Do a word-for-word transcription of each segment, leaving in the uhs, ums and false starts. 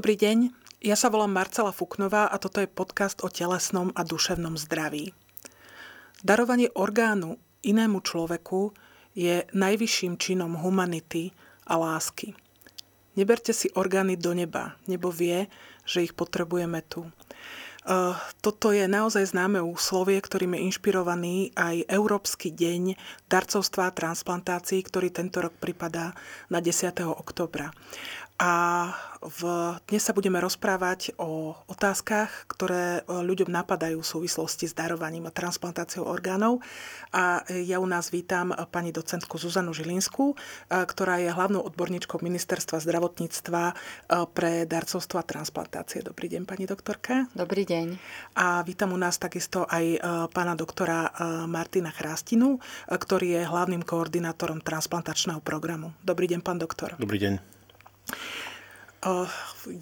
Dobrý deň, ja sa volám Marcela Fuknová a toto je podcast o telesnom a duševnom zdraví. Darovanie orgánu inému človeku je najvyšším činom humanity a lásky. Neberte si orgány do neba, nebo vie, že ich potrebujeme tu. Toto je naozaj známe úslovie, ktorým je inšpirovaný aj Európsky deň darcovstva a transplantácií, ktorý tento rok pripadá na desiateho októbra. A v, dnes sa budeme rozprávať o otázkach, ktoré ľuďom napadajú v súvislosti s darovaním a transplantáciou orgánov. A ja u nás vítam pani docentku Zuzanu Žilinskú, ktorá je hlavnou odborníčkou Ministerstva zdravotníctva pre darcovstvo a transplantácie. Dobrý deň, pani doktorka. Dobrý deň. A vítam u nás takisto aj pána doktora Martina Chrástinu, ktorý je hlavným koordinátorom transplantačného programu. Dobrý deň, pán doktor. Dobrý deň.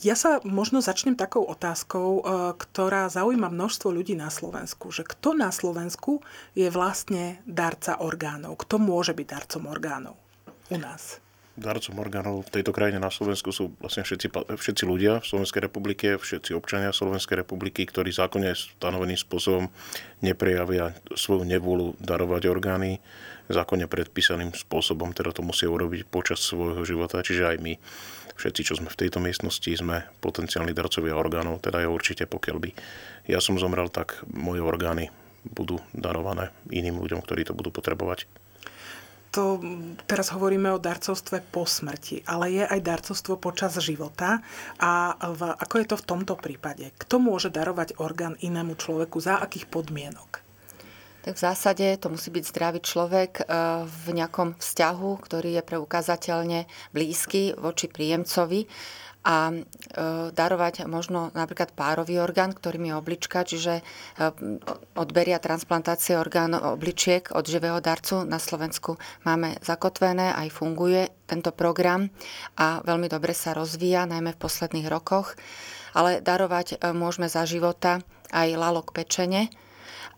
Ja sa možno začnem takou otázkou, ktorá zaujíma množstvo ľudí na Slovensku. Že kto na Slovensku je vlastne darca orgánov? Kto môže byť darcom orgánov u nás? Darcom orgánov v tejto krajine na Slovensku sú vlastne všetci, všetci ľudia v Slovenskej republike, všetci občania Slovenskej republiky, ktorí zákonne stanoveným spôsobom neprejavia svoju nevôľu darovať orgány. Zákonne predpísaným spôsobom, teda to musia urobiť počas svojho života. Čiže aj my, všetci, čo sme v tejto miestnosti, sme potenciálni darcovia orgánov, teda je určite, pokiaľ by ja som zomrel, tak moje orgány budú darované iným ľuďom, ktorí to budú potrebovať. To teraz hovoríme o darcovstve po smrti, ale je aj darcovstvo počas života. A v, ako je to v tomto prípade? Kto môže darovať orgán inému človeku? Za akých podmienok? Tak v zásade to musí byť zdravý človek v nejakom vzťahu, ktorý je preukázateľne blízky voči príjemcovi. A darovať možno napríklad párový orgán, ktorým je oblička, čiže odberia transplantácie orgánov obličiek od živého darcu. Na Slovensku máme zakotvené, aj funguje tento program a veľmi dobre sa rozvíja, najmä v posledných rokoch. Ale darovať môžeme za života aj lalok pečene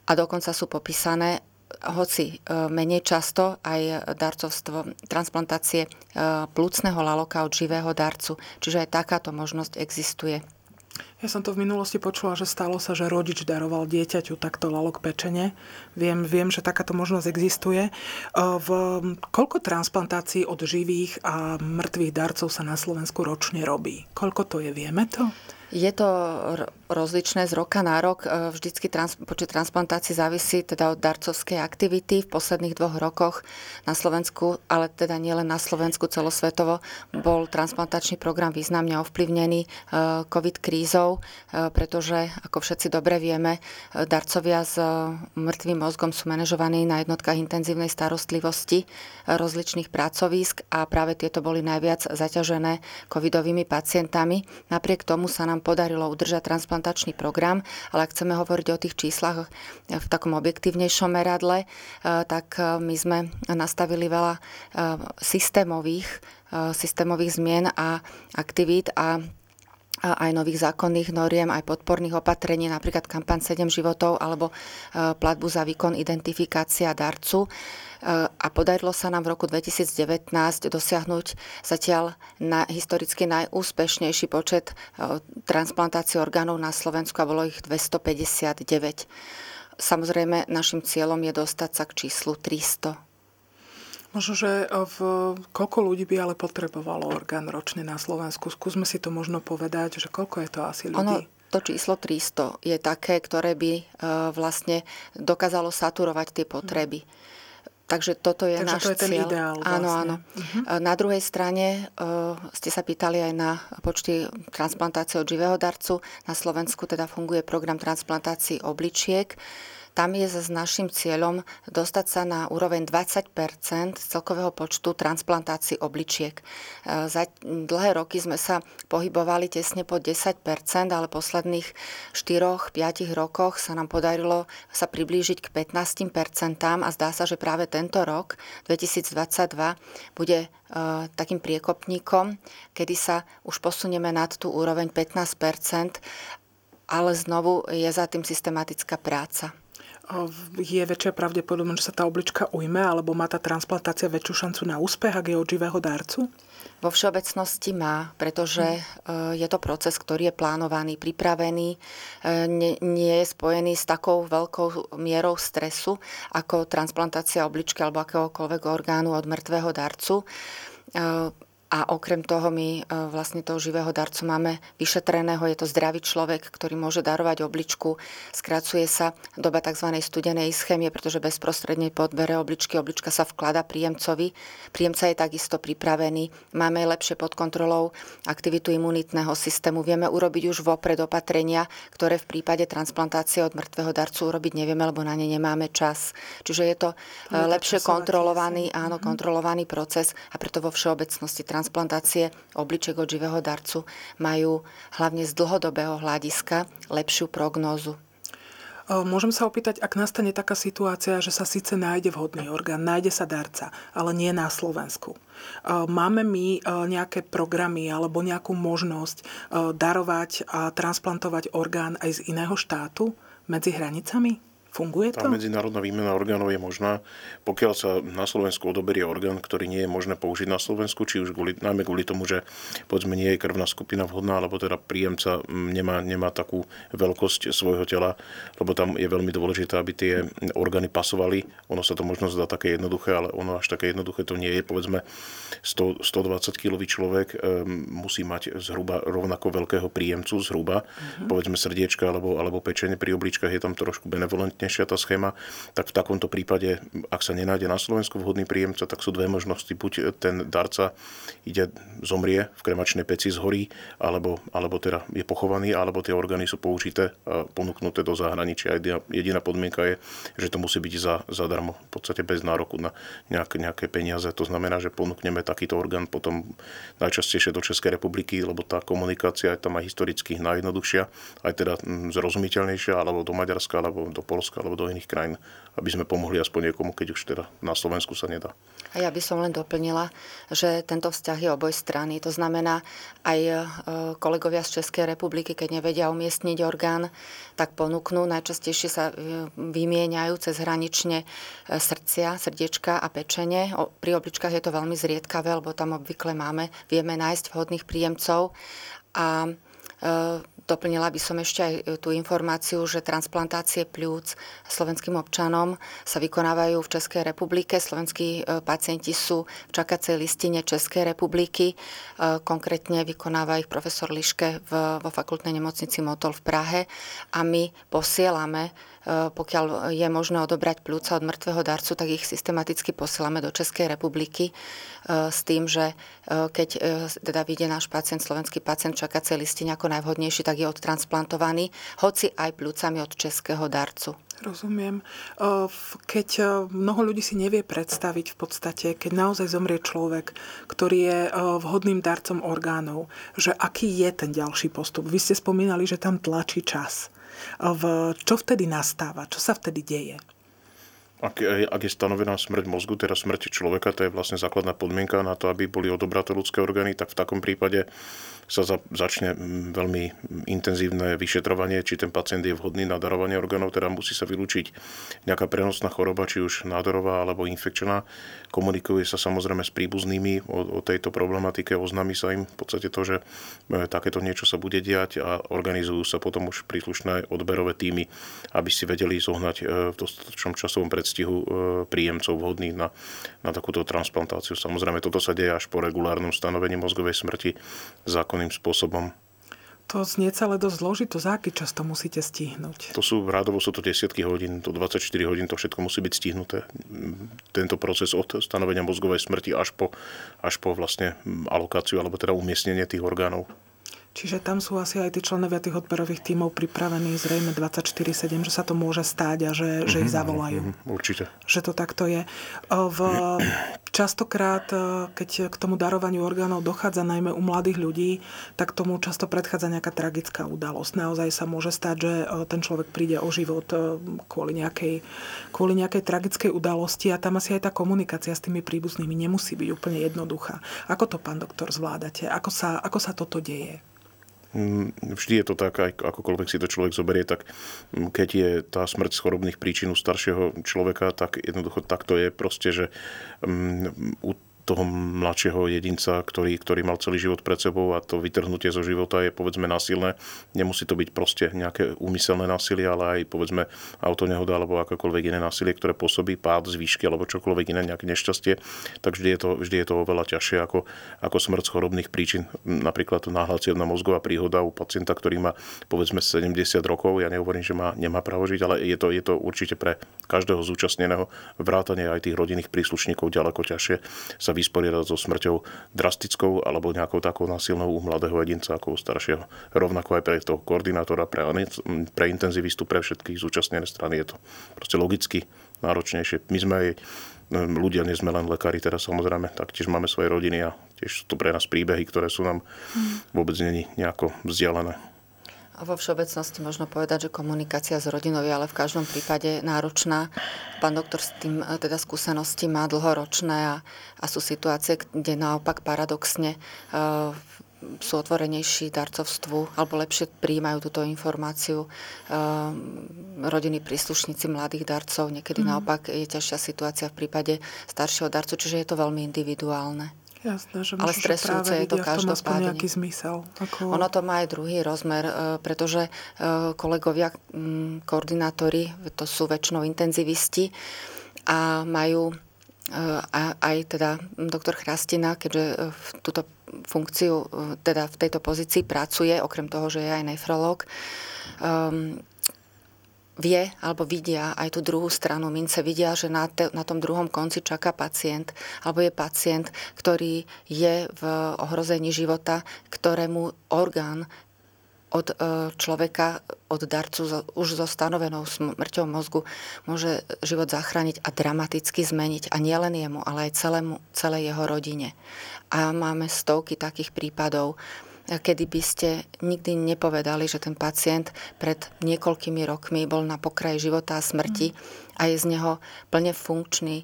a dokonca sú popísané, hoci menej často, aj darcovstvo, transplantácie plúcneho laloka od živého darcu. Čiže aj takáto možnosť existuje. Ja som to v minulosti počula, že stalo sa, že rodič daroval dieťaťu takto lalok pečene. Viem, viem, že takáto možnosť existuje. V koľko transplantácií od živých a mŕtvych darcov sa na Slovensku ročne robí? Koľko to je? Vieme to? Je to rozličné z roka na rok. Vždycky trans- počet transplantácií závisí teda od darcovskej aktivity. V posledných dvoch rokoch na Slovensku, ale teda nielen na Slovensku, celosvetovo bol transplantačný program významne ovplyvnený COVID krízou, pretože, ako všetci dobre vieme, darcovia s mŕtvým mozgom sú manažovaní na jednotkách intenzívnej starostlivosti rozličných pracovísk a práve tieto boli najviac zaťažené covidovými pacientami. Napriek tomu sa nám podarilo udržať transplantačný program, ale ak chceme hovoriť o tých číslach v takom objektívnejšom meradle, tak my sme nastavili veľa systémových, systémových zmien a aktivít a aj nových zákonných noriem, aj podporných opatrení, napríklad kampaň sedem životov alebo platbu za výkon identifikácia darcu. A podarilo sa nám v roku dvetisíc devätnásť dosiahnuť zatiaľ na historicky najúspešnejší počet transplantácií orgánov na Slovensku a bolo ich dvestopäťdesiatdeväť. Samozrejme, našim cieľom je dostať sa k číslu tristo. Možno, že v, koľko ľudí by ale potrebovalo orgán ročne na Slovensku? Skúsme si to možno povedať, že koľko je to asi ľudí? Ono, to číslo tristo je také, ktoré by e, vlastne dokázalo saturovať tie potreby. Takže toto je Takže náš to je ten cieľ. Ideál vlastne. Áno, áno. Uh-huh. Na druhej strane uh, ste sa pýtali aj na počty transplantácie od živého darcu. Na Slovensku teda funguje program transplantácií obličiek. Tam je s našim cieľom dostať sa na úroveň dvadsať percent celkového počtu transplantácií obličiek. Za dlhé roky sme sa pohybovali tesne pod desať percent, ale v posledných štyroch až piatich rokoch sa nám podarilo sa priblížiť k pätnásť percent a zdá sa, že práve tento rok, dvetisíc dvadsaťdva, bude takým priekopníkom, kedy sa už posunieme nad tú úroveň pätnásť percent, ale znovu je za tým systematická práca. Je väčšia pravdepodobnosť, že sa tá oblička ujme, alebo má tá transplantácia väčšiu šancu na úspech, ak je od živého darcu? Vo všeobecnosti má, pretože je to proces, ktorý je plánovaný, pripravený, nie je spojený s takou veľkou mierou stresu ako transplantácia obličky alebo akéhokoľvek orgánu od mŕtvého darcu. A okrem toho my vlastne toho živého darcu máme vyšetreného, je to zdravý človek, ktorý môže darovať obličku. Skracuje sa doba tzv. Studenej ischémie, pretože bezprostredne po odbere obličky oblička sa vklada príjemcovi. Príjemca je takisto pripravený. Máme lepšie pod kontrolou aktivitu imunitného systému. Vieme urobiť už vopred opatrenia, ktoré v prípade transplantácie od mŕtvého darcu urobiť nevieme, lebo na ne nemáme čas. Čiže je to no, lepšie kontrolovaný, áno, kontrolovaný proces a preto vo všeobecnosti transplantácie obličiek od živého darcu majú hlavne z dlhodobého hľadiska lepšiu prognózu. Môžem sa opýtať, ak nastane taká situácia, že sa síce nájde vhodný orgán, nájde sa darca, ale nie na Slovensku. Máme my nejaké programy alebo nejakú možnosť darovať a transplantovať orgán aj z iného štátu medzi hranicami? Funguje to? Tá medzinárodná výmena orgánov je možná, pokiaľ sa na Slovensku odoberie orgán, ktorý nie je možné použiť na Slovensku, či už kvôli, najmä kvôli tomu, že povedzme nie je krvná skupina vhodná, alebo teda príjemca nemá, nemá takú veľkosť svojho tela, lebo tam je veľmi dôležité, aby tie orgány pasovali. Ono sa to možno zdá také jednoduché, ale ono až také jednoduché to nie je. Povedzme sto, stodvadsať kilový človek musí mať zhruba rovnako veľkého príjemcu, zhruba, mm-hmm. povedzme srdiečka alebo, alebo pečenie. Pri obličkách je tam trošku benevolentné tá schéma, tak v takomto prípade, ak sa nenájde na Slovensku vhodný príjemca, tak sú dve možnosti. Buď ten darca ide, zomrie v kremačnej peci, zhorí, alebo, alebo teda je pochovaný, alebo tie orgány sú použité a ponúknuté do zahraničia. Jediná podmienka je, že to musí byť za, zadarmo, v podstate bez nároku na nejak, nejaké peniaze. To znamená, že ponúkneme takýto orgán potom najčastejšie do Českej republiky, lebo tá komunikácia je tam aj historicky najjednoduchšia, aj teda zrozumiteľnejšia, alebo do Maďarska, alebo do Polska, alebo do iných krajín, aby sme pomohli aspoň niekomu, keď už teda na Slovensku sa nedá. A ja by som len doplnila, že tento vzťah je oboj strany. To znamená, aj kolegovia z Českej republiky, keď nevedia umiestniť orgán, tak ponúknú. Najčastejšie sa vymieňajú cezhranične srdcia, srdiečka a pečenie. Pri obličkách je to veľmi zriedkavé, lebo tam obvykle máme, vieme nájsť vhodných príjemcov. A doplnila by som ešte aj tú informáciu, že transplantácie pľúc slovenským občanom sa vykonávajú v Českej republike. Slovenskí pacienti sú v čakacej listine Českej republiky. Konkrétne vykonáva ich profesor Liške vo Fakultnej nemocnici Motol v Prahe. A my posielame, pokiaľ je možné odobrať pľúca od mŕtvého darcu, tak ich systematicky posielame do Českej republiky s tým, že keď teda vyjde náš pacient, slovenský pacient v čakacej listine ako najvhodnejší, tak je odtransplantovaný, hoci aj pľúcami od českého darcu. Rozumiem. Keď mnoho ľudí si nevie predstaviť v podstate, keď naozaj zomrie človek, ktorý je vhodným darcom orgánov, že aký je ten ďalší postup? Vy ste spomínali, že tam tlačí čas. Čo vtedy nastáva? Čo sa vtedy deje? Ak, ak je stanovená smrť mozgu, teda smrť človeka, to je vlastne základná podmienka na to, aby boli odobraté ľudské orgány, tak v takom prípade sa za, začne veľmi intenzívne vyšetrovanie, či ten pacient je vhodný na darovanie orgánov, teda musí sa vylúčiť nejaká prenosná choroba, či už nádorová alebo infekčná. Komunikuje sa samozrejme s príbuznými o, o tejto problematike, oznámi sa im v podstate to, že takéto niečo sa bude diať a organizujú sa potom už príslušné odberové týmy, aby si vedeli zohnať v dostatočnom časovom predstavu stihu príjemcov vhodných na, na takúto transplantáciu. Samozrejme, toto sa deje až po regulárnom stanovení mozgovej smrti zákonným spôsobom. To znie celé dosť zložito. Za aký čas to musíte stihnúť? To sú, rádovo sú to desiatky hodín, to dvadsaťštyri hodín, to všetko musí byť stihnuté. Tento proces od stanovenia mozgovej smrti až po, až po vlastne alokáciu, alebo teda umiestnenie tých orgánov. Čiže tam sú asi aj tí členovia tých odberových tímov pripravení zrejme dvadsaťštyri sedem, že sa to môže stáť a že, že ich zavolajú. Určite. Že to takto je. V, častokrát, keď k tomu darovaniu orgánov dochádza najmä u mladých ľudí, tak tomu často predchádza nejaká tragická udalosť. Naozaj sa môže stať, že ten človek príde o život kvôli nejakej, kvôli nejakej tragickej udalosti a tam asi aj tá komunikácia s tými príbuznými nemusí byť úplne jednoduchá. Ako to, pán doktor, zvládate? Ako sa, ako sa toto deje? Vždy je to tak, akokoľvek si to človek zoberie, tak keď je tá smrť z chorobných príčin u staršieho človeka, tak jednoducho tak to je proste, že u toho mladšieho jedinca, ktorý, ktorý mal celý život pred sebou, a to vytrhnutie zo života je povedzme násilné. Nemusí to byť proste nejaké úmyselné násilie, ale aj povedzme autonehoda alebo akékoľvek iné násilie, ktoré pôsobí pád z výšky alebo čokoľvek iné, nejaké nešťastie. Tak vždy je to, vždy je to oveľa ťažšie ako, ako smrť z chorobných príčin. Napríklad náhla cievna mozgová príhoda u pacienta, ktorý má povedzme sedemdesiat rokov. Ja nehovorím, že má, nemá právo žiť, ale je to, je to určite pre každého zúčastneného, vrátane aj tých rodinných príslušníkov, ďaleko ťažšie sa vysporiadať so smrťou drastickou alebo nejakou takou násilnou u mladého jedinca ako u staršieho. Rovnako aj pre toho koordinátora, pre, pre intenzivistu, pre všetkých zúčastnené strany je to proste logicky náročnejšie. My sme aj ľudia, nie sme len lekári, teraz samozrejme, tak tiež máme svoje rodiny a tiež sú to pre nás príbehy, ktoré sú nám vôbec není nejako vzdialené. A vo všeobecnosti možno povedať, že komunikácia s rodinou je ale v každom prípade náročná. Pán doktor s tým teda skúsenosti má dlhoročné a, a sú situácie, kde naopak paradoxne e, sú otvorenejší darcovstvu alebo lepšie prijímajú túto informáciu e, rodiny príslušníci mladých darcov. Niekedy mm. naopak je ťažšia situácia v prípade staršieho darcu, čiže je to veľmi individuálne. Jasné, že ale stresujúce je to každopádne. Ako... Ono to má aj druhý rozmer, pretože kolegovia, koordinátori, to sú väčšinou intenzivisti a majú aj teda doktor Chrástina, keďže v túto funkciu, teda v tejto pozícii pracuje, okrem toho, že je aj nefrológ, um, vie alebo vidia aj tú druhú stranu mince, vidia, že na, te, na tom druhom konci čaká pacient alebo je pacient, ktorý je v ohrození života, ktorému orgán od človeka, od darcu už so stanovenou smrťou mozgu môže život zachrániť a dramaticky zmeniť. A nielen jemu, ale aj celému, celej jeho rodine. A máme stovky takých prípadov, kedy by ste nikdy nepovedali, že ten pacient pred niekoľkými rokmi bol na pokraji života a smrti a je z neho plne funkčný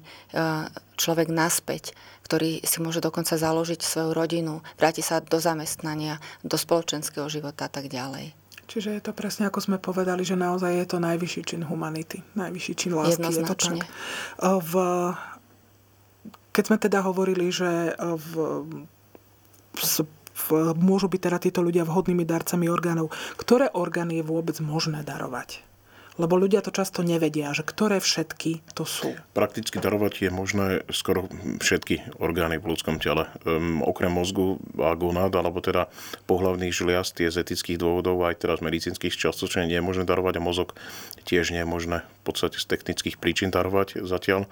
človek naspäť, ktorý si môže dokonca založiť svoju rodinu, vráti sa do zamestnania, do spoločenského života a tak ďalej. Čiže je to presne, ako sme povedali, že naozaj je to najvyšší čin humanity, najvyšší čin lásky. Jednoznačne. Je to tak. V... Keď sme teda hovorili, že v... môžu byť teda títo ľudia vhodnými darcami orgánov. Ktoré orgány je vôbec možné darovať? Lebo ľudia to často nevedia, že ktoré všetky to sú. Prakticky darovať je možné skoro všetky orgány v ľudskom tele. Um, okrem mozgu a gonád, alebo teda pohlavných žliaz, tie z etických dôvodov, aj teraz medicínskych častočne nie je možné darovať, a mozog tiež nie je možné v podstate z technických príčin darovať zatiaľ.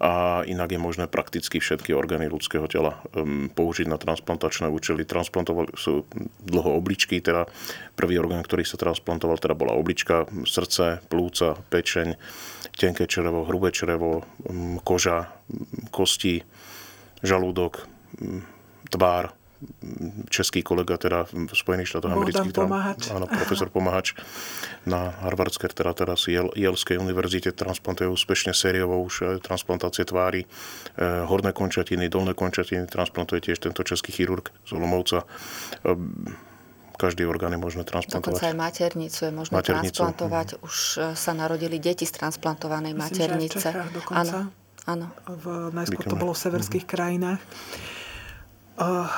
A inak je možné prakticky všetky orgány ľudského tela um, použiť na transplantačné účely. Transplantovali sú dlho obličky, teda prvý orgán, ktorý sa transplantoval, teda bola oblička, srdce, plúca, pečeň, tenké črevo, hrubé črevo, koža, kosti, žalúdok, tvár. Český kolega teda v Spojených štátoch amerických, áno, profesor Pomáhač na Harvardskej, teda teraz Jelskej univerzite transplantuje úspešne sériovo už transplantácie tvári, horné končatiny, dolné končatiny, transplantuje tiež tento český chirurg z Hlomovca. Každý orgán je možné transplantovať. Dokonca aj maternicu je možné maternicu. transplantovať. Mm. Už sa narodili deti z transplantovanej Myslím, maternice. Myslím, že aj v Čechách dokonca. Áno, áno. V, najskôr to bolo v severských mm. krajinách. Uh,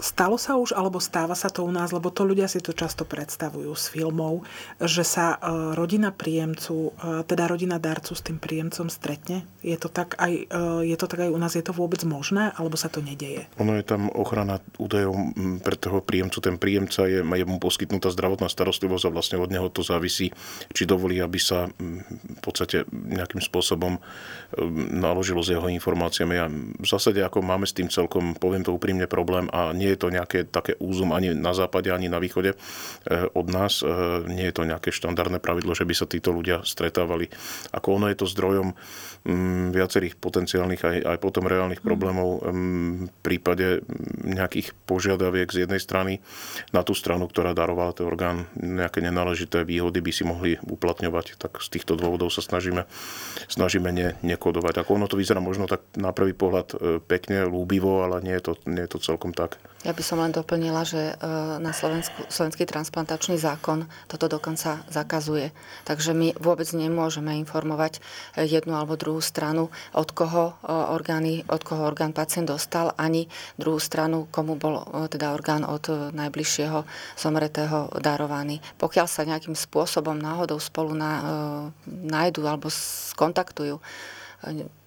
stalo sa už, alebo stáva sa to u nás, lebo to ľudia si to často predstavujú z filmov, že sa uh, rodina príjemcu, uh, teda rodina darcu s tým príjemcom stretne? Je to tak aj, uh, je to tak aj u nás? Je to vôbec možné, alebo sa to nedeje? Ono je tam ochrana údajov pre toho príjemcu. Ten príjemca je, je mu poskytnutá zdravotná starostlivosť a vlastne od neho to závisí, či dovolí, aby sa m, v podstate nejakým spôsobom m, naložilo s jeho informáciami. A v zásade, ako máme s tým celkom, poviem to úprimne, problém a nie je to nejaké také úzum ani na západe, ani na východe od nás. Nie je to nejaké štandardné pravidlo, že by sa títo ľudia stretávali. Ako ono je to zdrojom viacerých potenciálnych aj, aj potom reálnych problémov v prípade nejakých požiadaviek z jednej strany na tú stranu, ktorá darovala ten orgán. Nejaké nenáležité výhody by si mohli uplatňovať. Tak z týchto dôvodov sa snažíme, snažíme ne, nekodovať. Ako ono to vyzerá možno tak na prvý pohľad pekne, ľúbivo, ale nie je to, nie je to celkom tak. Ja by som len doplnila, že na Slovensku, slovenský transplantačný zákon toto dokonca zakazuje. Takže my vôbec nemôžeme informovať jednu alebo druhú stranu, od koho, orgány, od koho orgán pacient dostal, ani druhú stranu, komu bol teda orgán od najbližšieho zomretého darovaný. Pokiaľ sa nejakým spôsobom náhodou spolu na, nájdu alebo skontaktujú,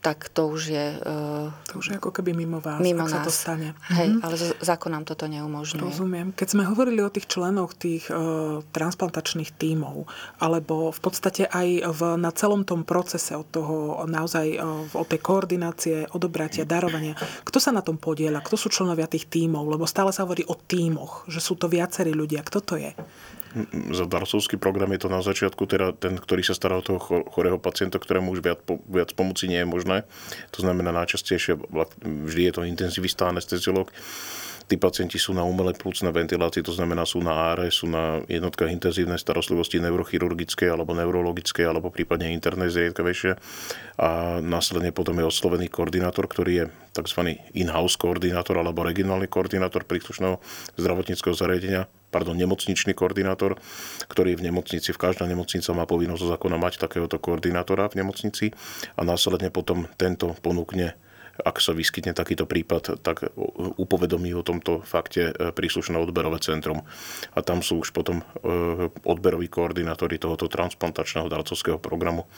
tak to už je... Uh, to už je ako keby mimo vás, mimo ak nás. Sa to stane. Hej, ale zákon nám toto neumožňuje. Rozumiem. Keď sme hovorili o tých členoch tých uh, transplantačných tímov, alebo v podstate aj v, na celom tom procese od toho naozaj uh, od tej koordinácie, odobratia, darovania, kto sa na tom podieľa? Kto sú členovia tých tímov? Lebo stále sa hovorí o tímoch, že sú to viacerí ľudia. Kto to je? Za darcovský program je to na začiatku teda ten, ktorý sa stará o toho chorého pacienta, ktorému už viac, viac pomoci nie je možné. To znamená najčastejšie, vždy je to intenzivista, anesteziolog. Tí pacienti sú na umelej plúcnej ventilácii, to znamená sú na á er é, sú na jednotkách intenzívnej starostlivosti neurochirurgickej alebo neurologickej alebo prípadne internej zriedkavejšie. A následne potom je oslovený koordinátor, ktorý je tzv. In-house koordinátor alebo regionálny koordinátor príslušného zdravotníckeho zariadenia, pardon, nemocničný koordinátor, ktorý je v nemocnici, v každá nemocnica má povinnosť zo zákona mať takéhoto koordinátora v nemocnici a následne potom tento ponúkne, ak sa vyskytne takýto prípad, tak upovedomí o tomto fakte príslušné odberové centrum. A tam sú už potom odberoví koordinátori tohoto transplantačného darcovského programu.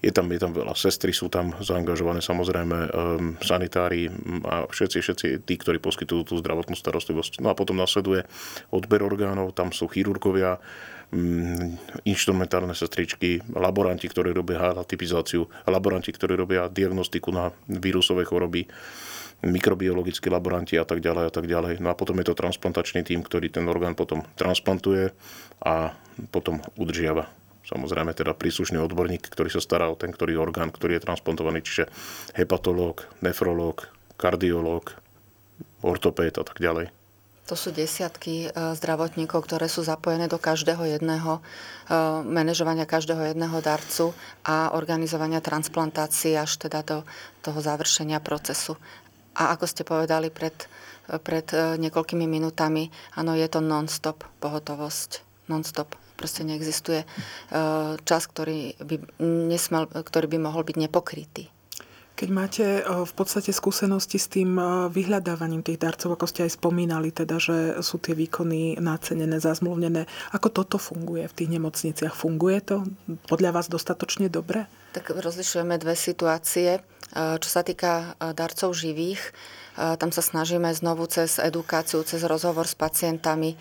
Je tam, je tam veľa sestry, sú tam zaangažované samozrejme sanitári a všetci, všetci tí, ktorí poskytujú tú zdravotnú starostlivosť. No a potom nasleduje odber orgánov, tam sú chirurgovia, inštrumentárne sestričky, laboranti, ktorí robia typizáciu, laboranti, ktorí robia diagnostiku na vírusové choroby, mikrobiologickí laboranti a tak ďalej a tak ďalej. No a potom je to transplantačný tím, ktorý ten orgán potom transplantuje a potom udržiava. Samozrejme teda príslušný odborník, ktorý sa stará o ten, ktorý orgán, ktorý je transplantovaný, čiže hepatológ, nefrológ, kardiológ, ortopéd a tak ďalej. To sú desiatky zdravotníkov, ktoré sú zapojené do každého jedného manažovania každého jedného darcu a organizovania transplantácie až teda do toho završenia procesu. A ako ste povedali pred, pred niekoľkými minutami, áno, je to non-stop pohotovosť. Non-stop. Proste neexistuje čas, ktorý by, nesmel, ktorý by mohol byť nepokrytý. Keď máte v podstate skúsenosti s tým vyhľadávaním tých darcov, ako ste aj spomínali, teda, že sú tie výkony nacenené, zazmluvnené, ako toto funguje v tých nemocniciach? Funguje to podľa vás dostatočne dobre? Tak rozlišujeme dve situácie. Čo sa týka darcov živých, tam sa snažíme znovu cez edukáciu, cez rozhovor s pacientami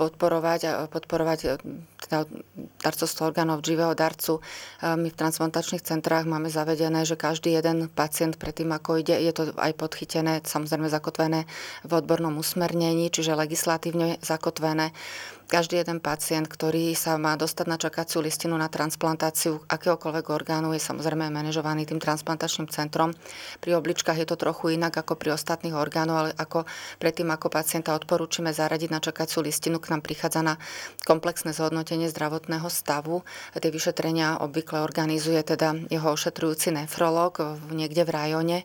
podporovať a podporovať teda darcovstvo orgánov živého darcu. My v transplantačných centrách máme zavedené, že každý jeden pacient predtým, ako ide, je to aj podchytené, samozrejme zakotvené v odbornom usmernení, čiže legislatívne zakotvené. Každý jeden pacient, ktorý sa má dostať na čakaciu listinu na transplantáciu akéhokoľvek orgánu, je samozrejme manažovaný tým transplantačným centrom. Pri obličkách je to trochu inak ako pri ostatných orgánoch, ale ako predtým, ako pacienta odporúčime zaradiť na čakaciu listinu, k nám prichádza na komplexné zhodnotenie zdravotného stavu. Tie vyšetrenia obvykle organizuje teda jeho ošetrujúci nefrológ niekde v rajone.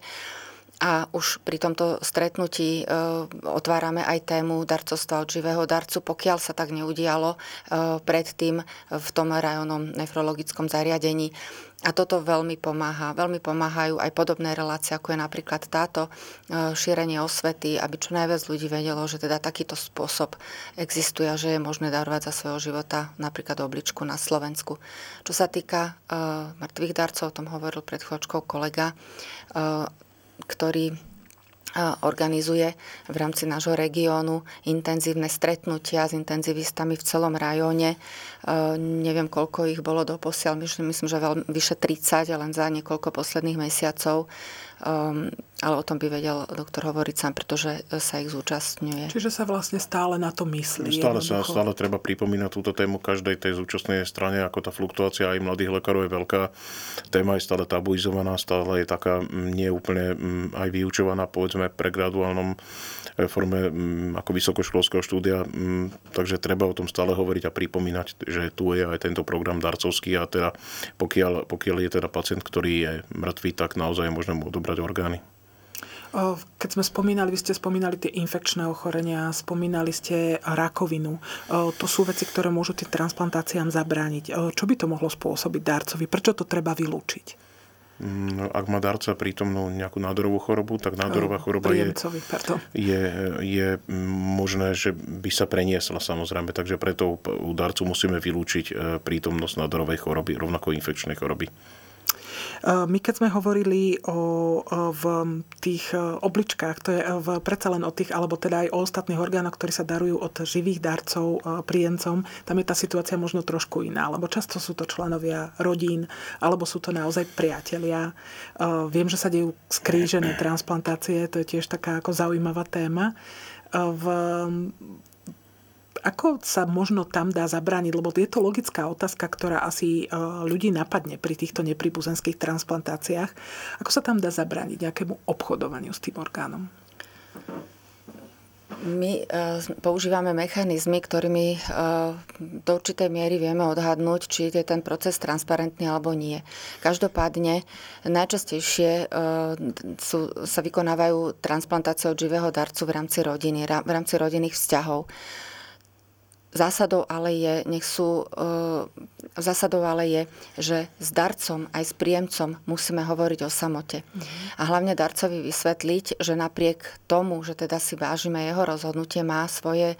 A už pri tomto stretnutí e, otvárame aj tému darcovstva od živého darcu, pokiaľ sa tak neudialo e, predtým v tom rajónnom nefrologickom zariadení. A toto veľmi pomáha. Veľmi pomáhajú aj podobné relácie, ako je napríklad táto, e, šírenie osvety, aby čo najviac ľudí vedelo, že teda takýto spôsob existuje, že je možné darovať za svojho života napríklad obličku na Slovensku. Čo sa týka e, mŕtvych darcov, o tom hovoril pred chvíľočkou kolega, e, ktorý organizuje v rámci nášho regiónu intenzívne stretnutia s intenzivistami v celom rajóne. Neviem, koľko ich bolo doposiaľ, myslím, že vyše tridsať, len za niekoľko posledných mesiacov. Ale o tom by vedel doktor hovoriť sám, pretože sa ich zúčastňuje. Čiže sa vlastne stále na to myslí. Stále sa stále treba pripomínať túto tému každej tej zúčastnej strane, ako tá fluktuácia aj mladých lekárov je veľká. Téma je stále tabuizovaná, stále je taká neúplne aj vyučovaná, povedzme, pre graduálnom forme ako vysokoškolského štúdia, takže treba o tom stále hovoriť a pripomínať, že tu je aj tento program darcovský a teda pokiaľ, pokiaľ je teda pacient, ktorý je mŕtvý, tak naozaj je možné mu odobrať orgány. Keď sme spomínali, vy ste spomínali tie infekčné ochorenia, spomínali ste rakovinu. To sú veci, ktoré môžu tým transplantáciám zabrániť. Čo by to mohlo spôsobiť darcovi? Prečo to treba vylúčiť? Ak má darca prítomnú nejakú nádorovú chorobu, tak nádorová choroba je, je, je možné, že by sa preniesla samozrejme. Takže preto u darcu musíme vylúčiť prítomnosť nádorovej choroby, rovnako infekčnej choroby. My keď sme hovorili o, v tých obličkách, to je v, predsa len o tých, alebo teda aj o ostatných orgánoch, ktorí sa darujú od živých darcov príjemcom, tam je tá situácia možno trošku iná, lebo často sú to členovia rodín, alebo sú to naozaj priatelia. Viem, že sa dejú skrížené transplantácie, to je tiež taká ako zaujímavá téma. V Ako sa možno tam dá zabrániť? Lebo je to logická otázka, ktorá asi ľudí napadne pri týchto nepríbuzenských transplantáciách. Ako sa tam dá zabrániť nejakému obchodovaniu s tým orgánom? My používame mechanizmy, ktorými do určitej miery vieme odhadnúť, či je ten proces transparentný alebo nie. Každopádne najčastejšie sú, sa vykonávajú transplantácie od živého darcu v rámci rodiny, v rámci rodinných vzťahov. Zásadou ale je, nech sú, e, zásadou ale je, že s darcom aj s príjemcom musíme hovoriť o samote. Mm-hmm. A hlavne darcovi vysvetliť, že napriek tomu, že teda si vážime jeho rozhodnutie, má svoje e,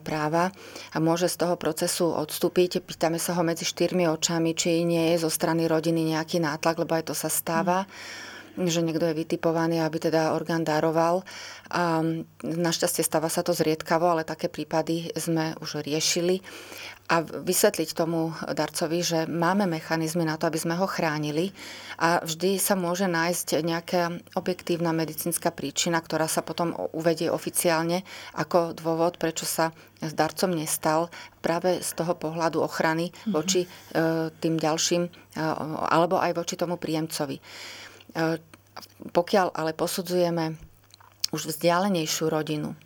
práva a môže z toho procesu odstúpiť. Pýtame sa ho medzi štyrmi očami, či nie je zo strany rodiny nejaký nátlak, lebo aj to sa stáva. Mm-hmm. Že niekto je vytipovaný, aby teda orgán daroval. A našťastie stáva sa to zriedkavo, ale také prípady sme už riešili. A vysvetliť tomu darcovi, že máme mechanizmy na to, aby sme ho chránili a vždy sa môže nájsť nejaká objektívna medicínska príčina, ktorá sa potom uvedie oficiálne ako dôvod, prečo sa s darcom nestal práve z toho pohľadu ochrany mm-hmm. voči e, tým ďalším e, alebo aj voči tomu príjemcovi. Pokiaľ ale posudzujeme už vzdialenejšiu rodinu,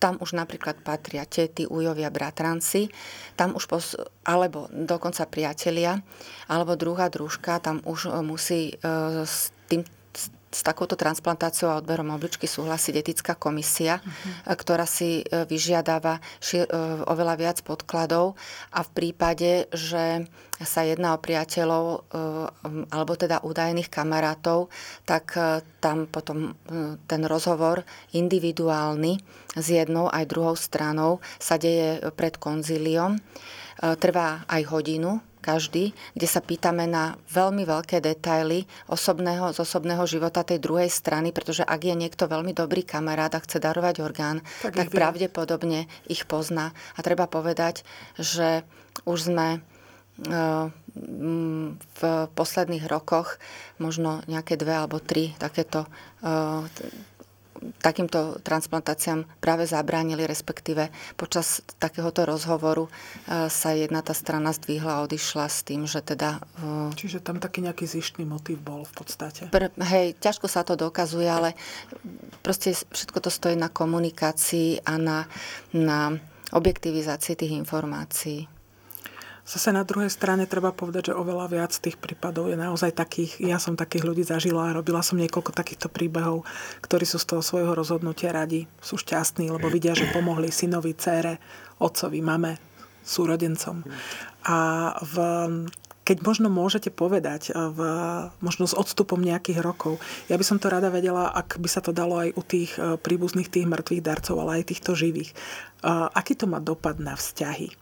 tam už napríklad patria tety, ujovia, bratranci, tam už pos- alebo dokonca priatelia, alebo druhá družka, tam už musí s tým s takouto transplantáciou a odberom obličky súhlasí etická komisia, uh-huh. ktorá si vyžiadáva šir, oveľa viac podkladov a v prípade, že sa jedná o priateľov alebo teda údajných kamarátov, tak tam potom ten rozhovor individuálny s jednou aj druhou stranou sa deje pred konzíliom. Trvá aj hodinu každý, kde sa pýtame na veľmi veľké detaily osobného, z osobného života tej druhej strany, pretože ak je niekto veľmi dobrý kamarát a chce darovať orgán, tak, tak pravdepodobne ich pozná. A treba povedať, že už sme v posledných rokoch možno nejaké dve alebo tri takéto takýmto transplantáciám práve zabránili, respektíve počas takéhoto rozhovoru sa jedna tá strana zdvihla a odišla s tým, že teda... Čiže tam taký nejaký zištný motív bol v podstate. Pr- hej, ťažko sa to dokazuje, ale proste všetko to stojí na komunikácii a na, na objektivizácii tých informácií. Zase na druhej strane treba povedať, že oveľa viac tých prípadov je naozaj takých, ja som takých ľudí zažila a robila som niekoľko takýchto príbehov, ktorí sú z toho svojho rozhodnutia radi, sú šťastní, lebo vidia, že pomohli synovi, dcére, otcovi, mame, súrodencom. A v, keď možno môžete povedať, v, možno s odstupom nejakých rokov, ja by som to rada vedela, ak by sa to dalo aj u tých príbuzných, tých mŕtvych darcov, ale aj týchto živých. Aký to má dopad na vzťahy?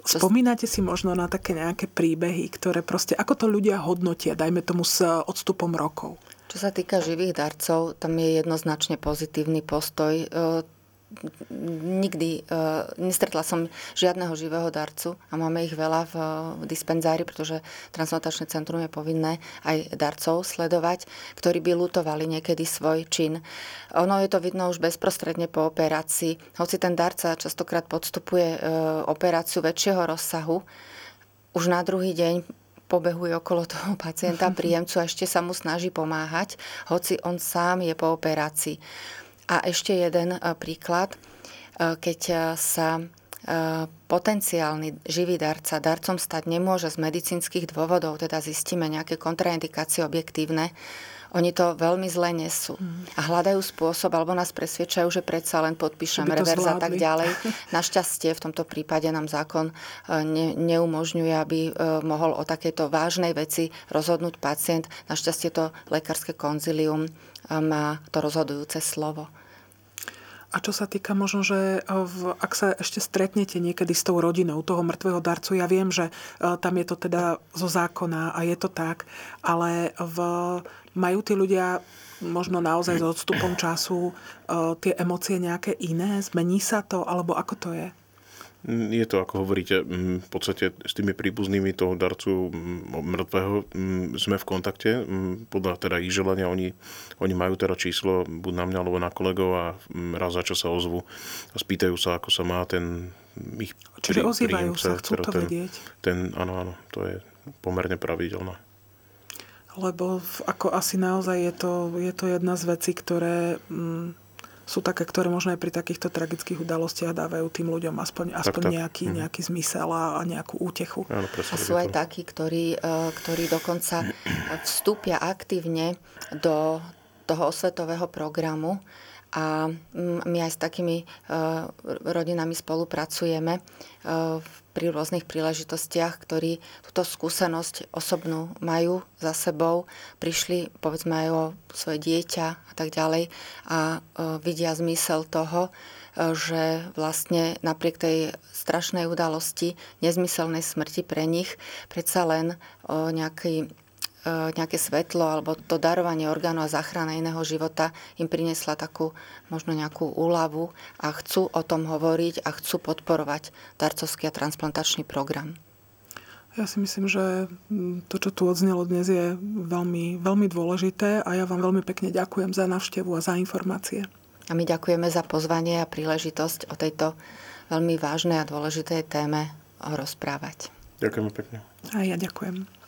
Spomínate si možno na také nejaké príbehy, ktoré proste, ako to ľudia hodnotia, dajme tomu s odstupom rokov? Čo sa týka živých darcov, tam je jednoznačne pozitívny postoj. Nikdy nestretla som žiadneho živého darcu a máme ich veľa v dispenzári, pretože transplantačné centrum je povinné aj darcov sledovať, ktorí by lutovali niekedy svoj čin. Ono je to vidno už bezprostredne po operácii. Hoci ten darca častokrát podstupuje operáciu väčšieho rozsahu, už na druhý deň pobehuje okolo toho pacienta, príjemcu a ešte sa mu snaží pomáhať, hoci on sám je po operácii. A ešte jeden príklad, keď sa potenciálny živý darca darcom stať nemôže z medicínskych dôvodov, teda zistíme nejaké kontraindikácie objektívne, oni to veľmi zle nesú. A hľadajú spôsob, alebo nás presvedčajú, že predsa len podpíšem revers a tak ďalej. Našťastie v tomto prípade nám zákon ne, neumožňuje, aby mohol o takejto vážnej veci rozhodnúť pacient. Našťastie to lekárske konzílium má to rozhodujúce slovo. A čo sa týka možno, že v, ak sa ešte stretnete niekedy s tou rodinou toho mŕtvého darcu, ja viem, že tam je to teda zo zákona a je to tak, ale v, majú tí ľudia možno naozaj s odstupom času tie emócie nejaké iné? Zmení sa to? Alebo ako to je? Je to, ako hovoríte, v podstate s tými príbuznými toho darcu mŕtvého sme v kontakte. Podľa teda ich želania, oni, oni majú teda číslo buď na mňa, alebo na kolegov a raz za čas sa ozvu a spýtajú sa, ako sa má ten ich príjemca. Čiže ozývajú sa, chcú to vedieť. Ten, áno, áno, to je pomerne pravidelné. Lebo ako asi naozaj je to, je to jedna z vecí, ktoré... Mm, sú také, ktoré možno aj pri takýchto tragických udalostiach dávajú tým ľuďom aspoň, aspoň tak, tak. Nejaký, nejaký zmysel a nejakú útechu. Áno, presne, a sú aj takí, ktorí, ktorí dokonca vstúpia aktívne do toho osvetového programu a my aj s takými rodinami spolupracujeme pri rôznych príležitostiach, ktorí túto skúsenosť osobnú majú za sebou, prišli povedzme aj o svoje dieťa a tak ďalej a vidia zmysel toho, že vlastne napriek tej strašnej udalosti, nezmyselnej smrti pre nich, predsa len nejaký nejaké svetlo alebo to darovanie orgánu a záchrana iného života im priniesla takú možno nejakú úľavu a chcú o tom hovoriť a chcú podporovať darcovský a transplantačný program. Ja si myslím, že to, čo tu odznelo dnes, je veľmi, veľmi dôležité a ja vám veľmi pekne ďakujem za návštevu a za informácie. A my ďakujeme za pozvanie a príležitosť o tejto veľmi vážnej a dôležitej téme rozprávať. Ďakujem pekne. A ja ďakujem.